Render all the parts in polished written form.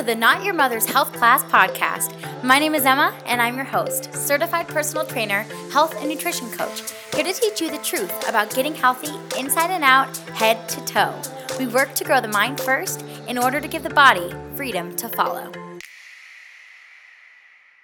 to the Not Your Mother's Health Class Podcast. My name is Emma, and I'm your host, certified personal trainer, health and nutrition coach, here to teach you the truth about getting healthy inside and out, head to toe. We work to grow the mind first in order to give the body freedom to follow.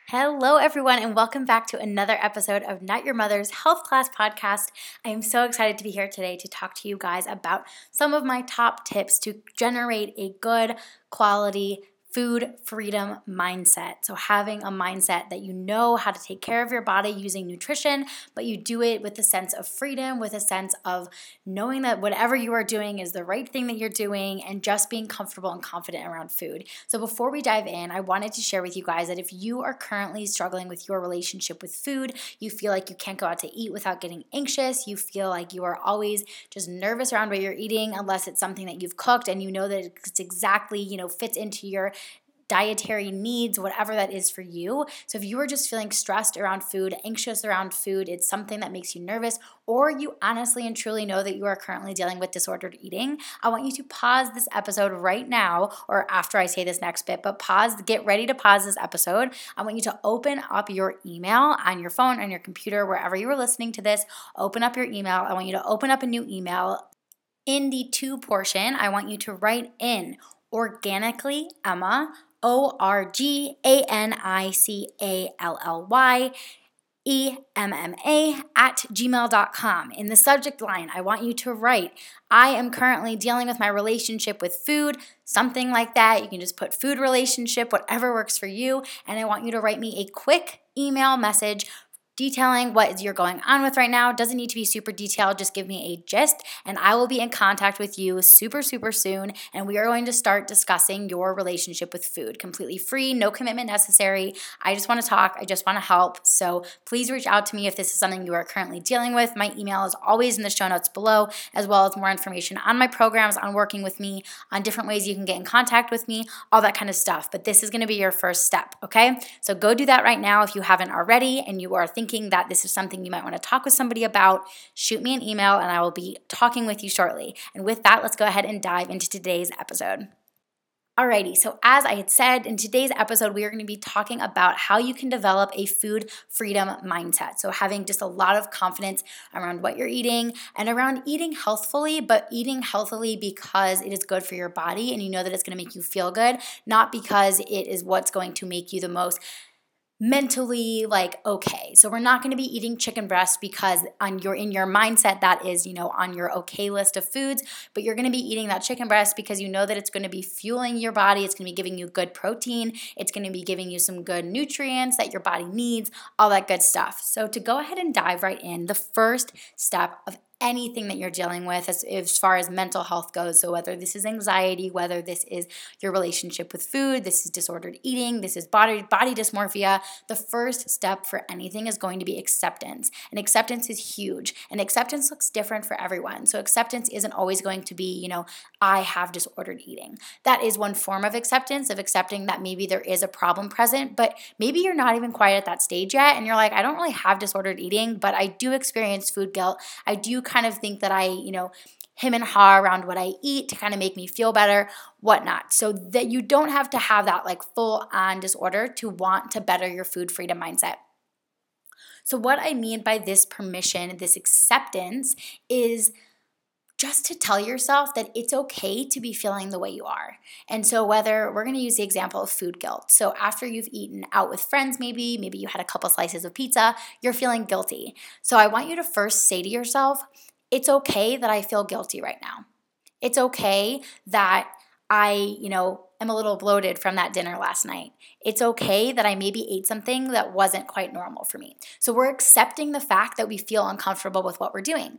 Hello, everyone, and welcome back to another episode of Not Your Mother's Health Class Podcast. I am so excited to be here today to talk to you guys about some of my top tips to generate a good quality food freedom mindset. So having a mindset that you know how to take care of your body using nutrition, but you do it with a sense of freedom, with a sense of knowing that whatever you are doing is the right thing that you're doing, and just being comfortable and confident around food. So before we dive in, I wanted to share with you guys that if you are currently struggling with your relationship with food, you feel like you can't go out to eat without getting anxious, you feel like you are always just nervous around what you're eating unless it's something that you've cooked and you know that it's exactly, fits into your dietary needs, whatever that is for you. So if you are just feeling stressed around food, anxious around food, it's something that makes you nervous, or you honestly and truly know that you are currently dealing with disordered eating, I want you to pause this episode right now, or after I say this next bit, but get ready to pause this episode. I want you to open up your email on your phone, on your computer, wherever you are listening to this, open up your email. I want you to open up a new email. In the to portion, I want you to write in Organically Emma, organically@gmail.com. In the subject line, I want you to write, I am currently dealing with my relationship with food, something like that. You can just put food relationship, whatever works for you. And I want you to write me a quick email message detailing what you're going on with right now. Doesn't need to be super detailed. Just give me a gist, and I will be in contact with you super, super soon, and we are going to start discussing your relationship with food. Completely free, no commitment necessary. I just want to talk. I just want to help. So please reach out to me if this is something you are currently dealing with. My email is always in the show notes below, as well as more information on my programs, on working with me, on different ways you can get in contact with me, all that kind of stuff. But this is going to be your first step, okay? So go do that right now if you haven't already, and you are thinking that this is something you might want to talk with somebody about. Shoot me an email and I will be talking with you shortly. And with that, let's go ahead and dive into today's episode. Alrighty, so as I had said, in today's episode, we are going to be talking about how you can develop a food freedom mindset. So having just a lot of confidence around what you're eating and around eating healthfully, but eating healthily because it is good for your body and you know that it's going to make you feel good, not because it is what's going to make you the most mentally okay. So we're not going to be eating chicken breast because in your mindset that is, on your okay list of foods, but you're going to be eating that chicken breast because you know that it's going to be fueling your body, it's going to be giving you good protein, it's going to be giving you some good nutrients that your body needs, all that good stuff. So to go ahead and dive right in, the first step of anything that you're dealing with as far as mental health goes. So whether this is anxiety, whether this is your relationship with food, this is disordered eating, this is body dysmorphia, the first step for anything is going to be acceptance. And acceptance is huge. And acceptance looks different for everyone. So acceptance isn't always going to be, I have disordered eating. That is one form of acceptance, of accepting that maybe there is a problem present, but maybe you're not even quite at that stage yet. And you're like, I don't really have disordered eating, but I do experience food guilt. I do kind of think that I, him and her around what I eat to kind of make me feel better, whatnot. So that you don't have to have that full on disorder to want to better your food freedom mindset. So what I mean by this permission, this acceptance is just to tell yourself that it's okay to be feeling the way you are. And so whether we're going to use the example of food guilt. So after you've eaten out with friends, maybe you had a couple slices of pizza, you're feeling guilty. So I want you to first say to yourself, it's okay that I feel guilty right now. It's okay that I, I'm a little bloated from that dinner last night. It's okay that I maybe ate something that wasn't quite normal for me. So we're accepting the fact that we feel uncomfortable with what we're doing.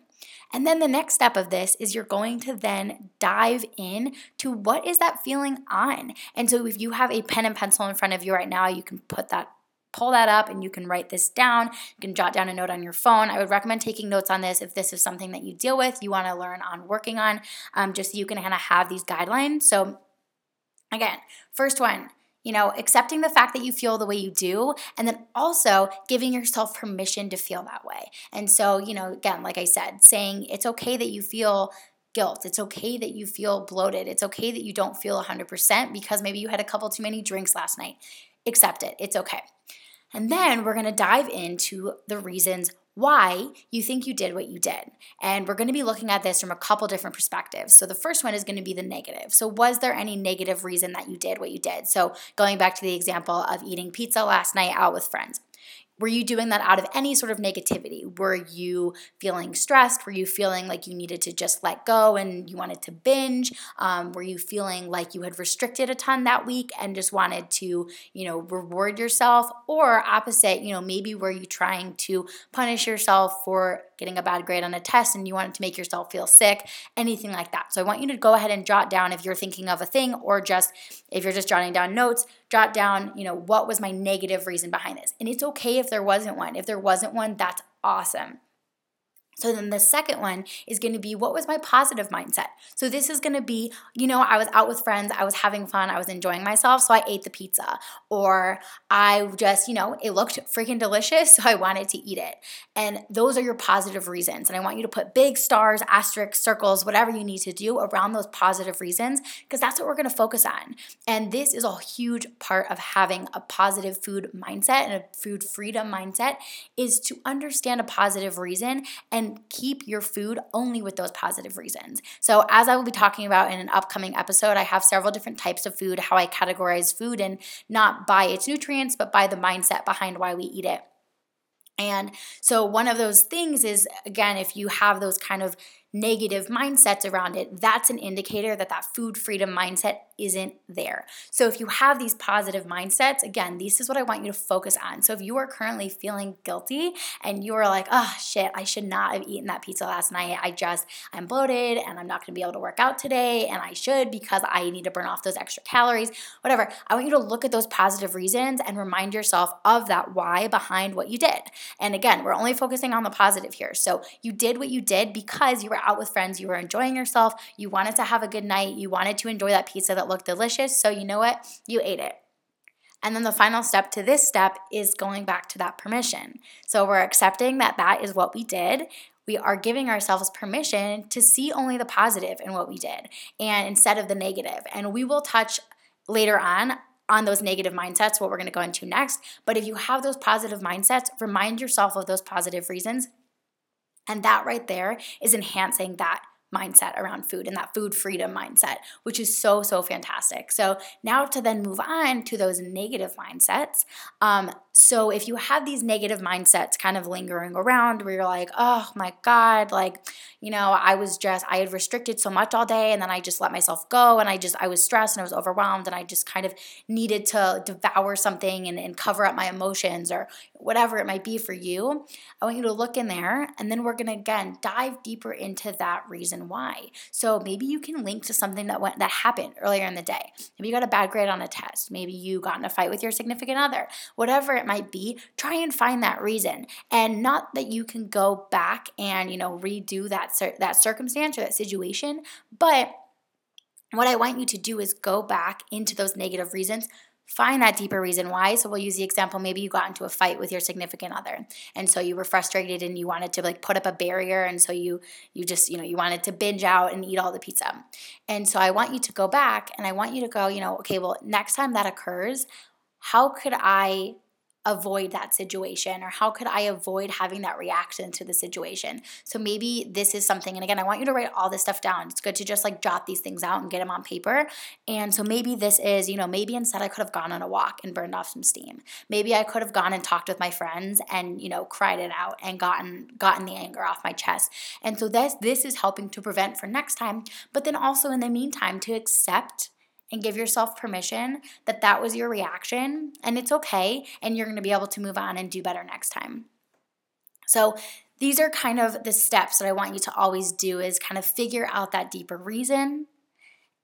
And then the next step of this is you're going to then dive in to what is that feeling on. And so if you have a pen and pencil in front of you right now, you can pull that up and you can write this down. You can jot down a note on your phone. I would recommend taking notes on this if this is something that you deal with, you want to learn on working on, just so you can kind of have these guidelines. So again, first one, accepting the fact that you feel the way you do, and then also giving yourself permission to feel that way. And so, again, like I said, saying it's okay that you feel guilt. It's okay that you feel bloated. It's okay that you don't feel 100% because maybe you had a couple too many drinks last night. Accept it. It's okay. And then we're going to dive into the reasons why you think you did what you did. And we're going to be looking at this from a couple different perspectives. So the first one is going to be the negative. So was there any negative reason that you did what you did? So going back to the example of eating pizza last night out with friends. Were you doing that out of any sort of negativity? Were you feeling stressed? Were you feeling like you needed to just let go and you wanted to binge? Were you feeling like you had restricted a ton that week and just wanted to, reward yourself? Or opposite, maybe were you trying to punish yourself for getting a bad grade on a test and you wanted to make yourself feel sick, anything like that. So I want you to go ahead and jot down if you're thinking of a thing or just if you're just jotting down notes, jot down, what was my negative reason behind this? And it's okay if there wasn't one. If there wasn't one, that's awesome. So then the second one is going to be, what was my positive mindset? So this is going to be, I was out with friends, I was having fun, I was enjoying myself, so I ate the pizza. Or I just, it looked freaking delicious, so I wanted to eat it. And those are your positive reasons. And I want you to put big stars, asterisks, circles, whatever you need to do around those positive reasons, because that's what we're going to focus on. And this is a huge part of having a positive food mindset and a food freedom mindset is to understand a positive reason and keep your food only with those positive reasons. So as I will be talking about in an upcoming episode, I have several different types of food, how I categorize food and not by its nutrients, but by the mindset behind why we eat it. And so one of those things is, again, if you have those kind of negative mindsets around it, that's an indicator that food freedom mindset isn't there. So if you have these positive mindsets, again, this is what I want you to focus on. So if you are currently feeling guilty and you are like, oh shit, I should not have eaten that pizza last night. I'm bloated and I'm not going to be able to work out today and I should because I need to burn off those extra calories, whatever. I want you to look at those positive reasons and remind yourself of that why behind what you did. And again, we're only focusing on the positive here. So you did what you did because you were out with friends, you were enjoying yourself, you wanted to have a good night, you wanted to enjoy that pizza that looked delicious, so you know what? You ate it. And then the final step to this step is going back to that permission. So we're accepting that is what we did. We are giving ourselves permission to see only the positive in what we did and instead of the negative. And we will touch later on those negative mindsets, what we're going to go into next. But if you have those positive mindsets, remind yourself of those positive reasons. And that right there is enhancing that mindset around food and that food freedom mindset, which is so, so fantastic. So now to then move on to those negative mindsets. So if you have these negative mindsets kind of lingering around where you're like, oh my God, I had restricted so much all day and then I just let myself go and I was stressed and I was overwhelmed and I just kind of needed to devour something and cover up my emotions or whatever it might be for you. I want you to look in there and then we're going to, again, dive deeper into that reason why. So maybe you can link to something that happened earlier in the day. Maybe you got a bad grade on a test. Maybe you got in a fight with your significant other. Whatever it might be, try and find that reason. And not that you can go back and, redo that circumstance or that situation, but what I want you to do is go back into those negative reasons. Find that deeper reason why. So we'll use the example, maybe you got into a fight with your significant other and so you were frustrated and you wanted to put up a barrier and so you just, you wanted to binge out and eat all the pizza. And so I want you to go back and I want you to go, okay, well, next time that occurs, how could I avoid that situation or how could I avoid having that reaction to the situation? So maybe this is something, and again, I want you to write all this stuff down. It's good to just jot these things out and get them on paper. And so maybe this is, maybe instead I could have gone on a walk and burned off some steam. Maybe I could have gone and talked with my friends and, cried it out and gotten the anger off my chest. And so this is helping to prevent for next time, but then also in the meantime to accept and give yourself permission that was your reaction and it's okay and you're going to be able to move on and do better next time. So these are kind of the steps that I want you to always do is kind of figure out that deeper reason,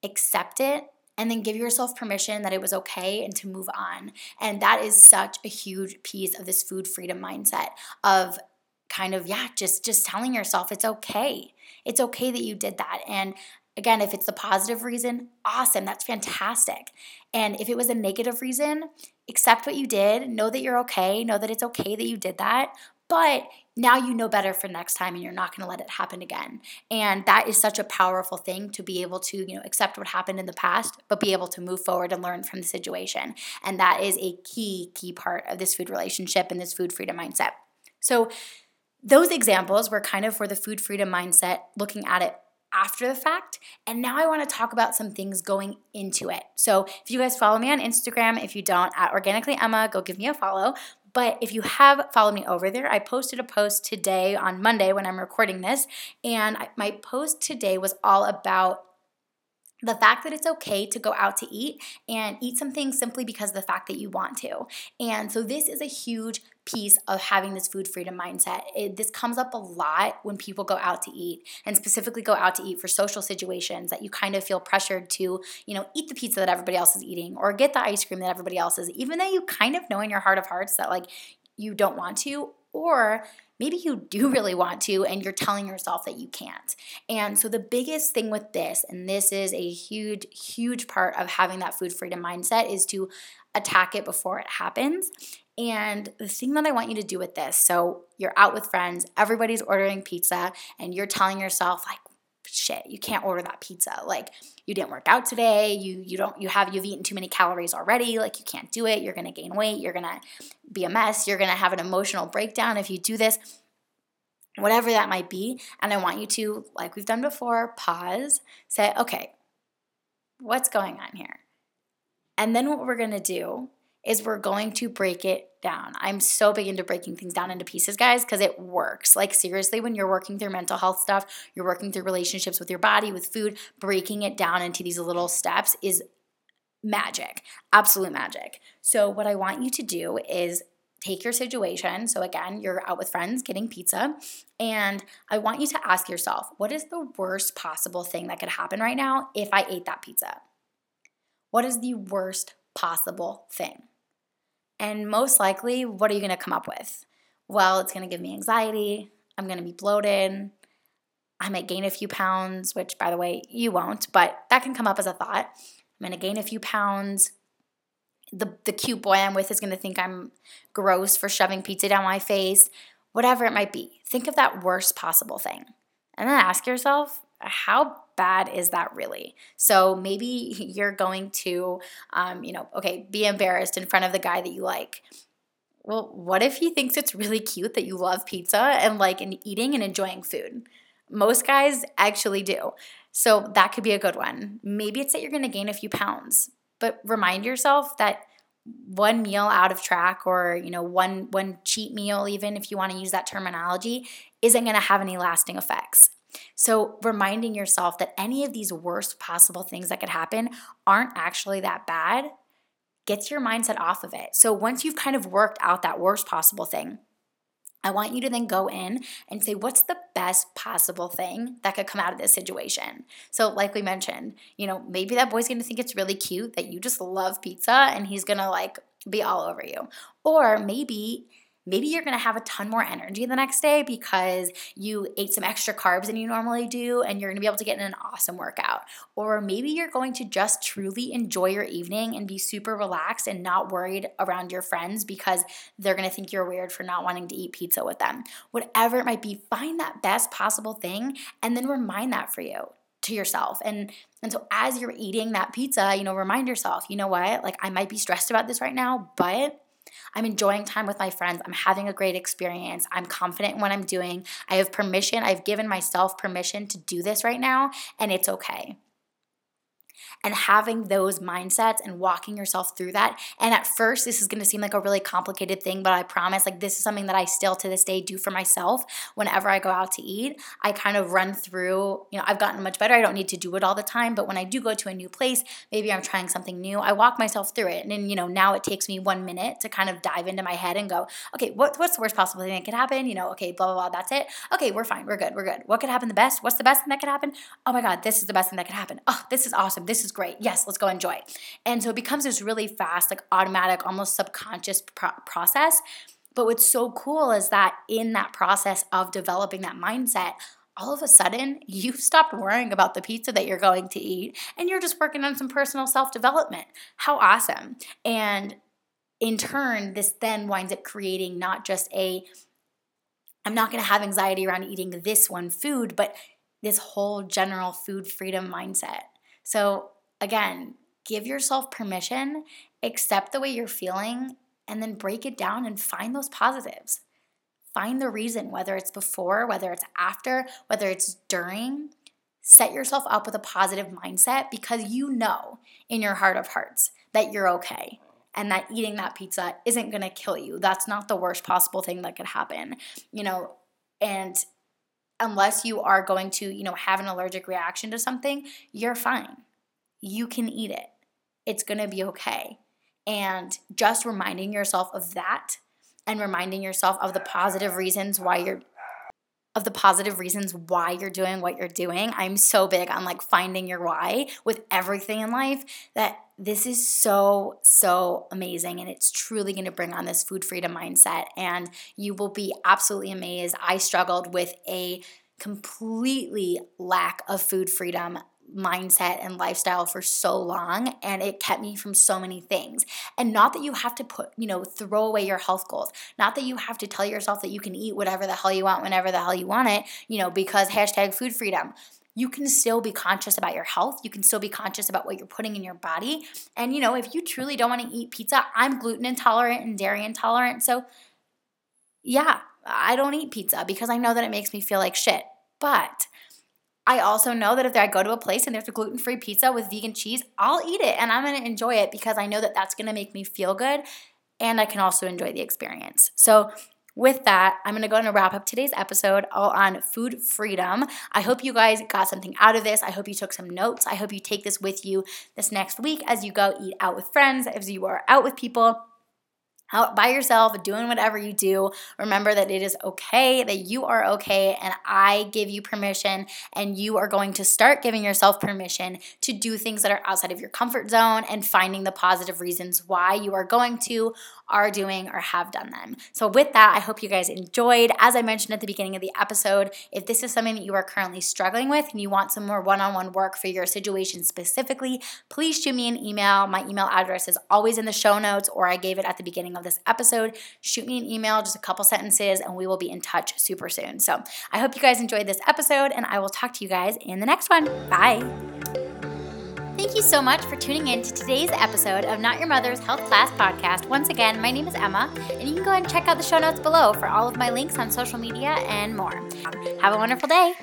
accept it, and then give yourself permission that it was okay and to move on. And that is such a huge piece of this food freedom mindset of kind of, just telling yourself it's okay. It's okay that you did that. And again, if it's the positive reason, awesome, that's fantastic. And if it was a negative reason, accept what you did, know that you're okay, know that it's okay that you did that, but now you know better for next time and you're not going to let it happen again. And that is such a powerful thing, to be able to, accept what happened in the past, but be able to move forward and learn from the situation. And that is a key part of this food relationship and this food freedom mindset. So those examples were kind of for the food freedom mindset, looking at it after the fact. And now I want to talk about some things going into it. So if you guys follow me on Instagram, if you don't, at Organically Emma, go give me a follow. But if you have followed me over there, I posted a post today on Monday when I'm recording this. And my post today was all about the fact that it's okay to go out to eat and eat something simply because of the fact that you want to. And so this is a huge piece of having this food freedom mindset. This comes up a lot when people go out to eat, and specifically go out to eat for social situations that you kind of feel pressured to, eat the pizza that everybody else is eating or get the ice cream that everybody else is, even though you kind of know in your heart of hearts that you don't want to, or maybe you do really want to and you're telling yourself that you can't. And so the biggest thing with this, and this is a huge, huge part of having that food freedom mindset, is to attack it before it happens. And the thing that I want you to do with this, so you're out with friends, everybody's ordering pizza, and you're telling yourself shit, you can't order that pizza. You didn't work out today. You've eaten too many calories already. You can't do it. You're going to gain weight. You're going to be a mess. You're going to have an emotional breakdown if you do this, whatever that might be. And I want you to, like we've done before, pause, say, okay, what's going on here? And then what we're going to do is we're going to break it down. I'm so big into breaking things down into pieces, guys, because it works. Seriously, when you're working through mental health stuff, you're working through relationships with your body, with food, breaking it down into these little steps is magic, absolute magic. So what I want you to do is take your situation. So again, you're out with friends getting pizza, and I want you to ask yourself, what is the worst possible thing that could happen right now if I ate that pizza? What is the worst possible thing? And most likely, what are you going to come up with? Well, it's going to give me anxiety. I'm going to be bloated. I might gain a few pounds, which, by the way, you won't, but that can come up as a thought. I'm going to gain a few pounds. The cute boy I'm with is going to think I'm gross for shoving pizza down my face. Whatever it might be, think of that worst possible thing. And then ask yourself, how bad is that really? So maybe you're going to, be embarrassed in front of the guy that you like. Well, what if he thinks it's really cute that you love pizza and and eating and enjoying food? Most guys actually do. So that could be a good one. Maybe it's that you're going to gain a few pounds, but remind yourself that one meal out of track, or, one cheat meal, even if you want to use that terminology, isn't going to have any lasting effects. So reminding yourself that any of these worst possible things that could happen aren't actually that bad gets your mindset off of it. So once you've kind of worked out that worst possible thing, I want you to then go in and say, what's the best possible thing that could come out of this situation? So like we mentioned, maybe that boy's going to think it's really cute that you just love pizza and he's going to be all over you. Or maybe you're going to have a ton more energy the next day because you ate some extra carbs than you normally do, and you're going to be able to get in an awesome workout. Or maybe you're going to just truly enjoy your evening and be super relaxed and not worried around your friends because they're going to think you're weird for not wanting to eat pizza with them. Whatever it might be, find that best possible thing and then remind that to yourself. And so as you're eating that pizza, remind yourself, you know what, I might be stressed about this right now, but I'm enjoying time with my friends. I'm having a great experience. I'm confident in what I'm doing. I have permission. I've given myself permission to do this right now, and it's okay. And having those mindsets and walking yourself through that. And at first, this is going to seem like a really complicated thing, but I promise, this is something that I still to this day do for myself. Whenever I go out to eat, I kind of run through, I've gotten much better. I don't need to do it all the time, but when I do go to a new place, maybe I'm trying something new, I walk myself through it. And then, now it takes me 1 minute to kind of dive into my head and go, okay, what's the worst possible thing that could happen? Okay, blah, blah, blah, that's it. Okay, we're fine. We're good. What could happen the best? What's the best thing that could happen? Oh my God, this is the best thing that could happen. Oh, this is awesome. This is great. Yes, let's go enjoy. And so it becomes this really fast, automatic, almost subconscious process. But what's so cool is that in that process of developing that mindset, all of a sudden you've stopped worrying about the pizza that you're going to eat and you're just working on some personal self-development. How awesome. And in turn, this then winds up creating not just a I'm not going to have anxiety around eating this one food, but this whole general food freedom mindset. So again, give yourself permission, accept the way you're feeling, and then break it down and find those positives. Find the reason, whether it's before, whether it's after, whether it's during. Set yourself up with a positive mindset because you know in your heart of hearts that you're okay and that eating that pizza isn't going to kill you. That's not the worst possible thing that could happen, you know, and unless you are going to, you know, have an allergic reaction to something, you're fine. You can eat it. It's going to be okay. And just reminding yourself of that and reminding yourself of the positive reasons why you're doing what you're doing. I'm so big on like finding your why with everything in life, that this is so, so amazing, and it's truly going to bring on this food freedom mindset, and you will be absolutely amazed. I struggled with a completely lack of food freedom mindset and lifestyle for so long, and it kept me from so many things. And not that you have to put, you know, throw away your health goals, not that you have to tell yourself that you can eat whatever the hell you want whenever the hell you want it, you know, because hashtag food freedom. You can still be conscious about your health. You can still be conscious about what you're putting in your body. And, you know, if you truly don't want to eat pizza, I'm gluten intolerant and dairy intolerant. So yeah, I don't eat pizza because I know that it makes me feel like shit. But I also know that if I go to a place and there's a gluten-free pizza with vegan cheese, I'll eat it and I'm going to enjoy it because I know that that's going to make me feel good and I can also enjoy the experience. So with that, I'm going to go and wrap up today's episode all on food freedom. I hope you guys got something out of this. I hope you took some notes. I hope you take this with you this next week as you go eat out with friends, as you are out with people, out by yourself, doing whatever you do. Remember that it is okay, that you are okay, and I give you permission, and you are going to start giving yourself permission to do things that are outside of your comfort zone and finding the positive reasons why you are going to, are doing, or have done them. So with that, I hope you guys enjoyed. As I mentioned at the beginning of the episode, if this is something that you are currently struggling with and you want some more one-on-one work for your situation specifically, please shoot me an email. My email address is always in the show notes, or I gave it at the beginning of this episode. Shoot me an email, just a couple sentences, and we will be in touch super soon. So I hope you guys enjoyed this episode, and I will talk to you guys in the next one. Bye. Thank you so much for tuning in to today's episode of Not Your Mother's Health Class Podcast. Once again, my name is Emma, and you can go ahead and check out the show notes below for all of my links on social media and more. Have a wonderful day.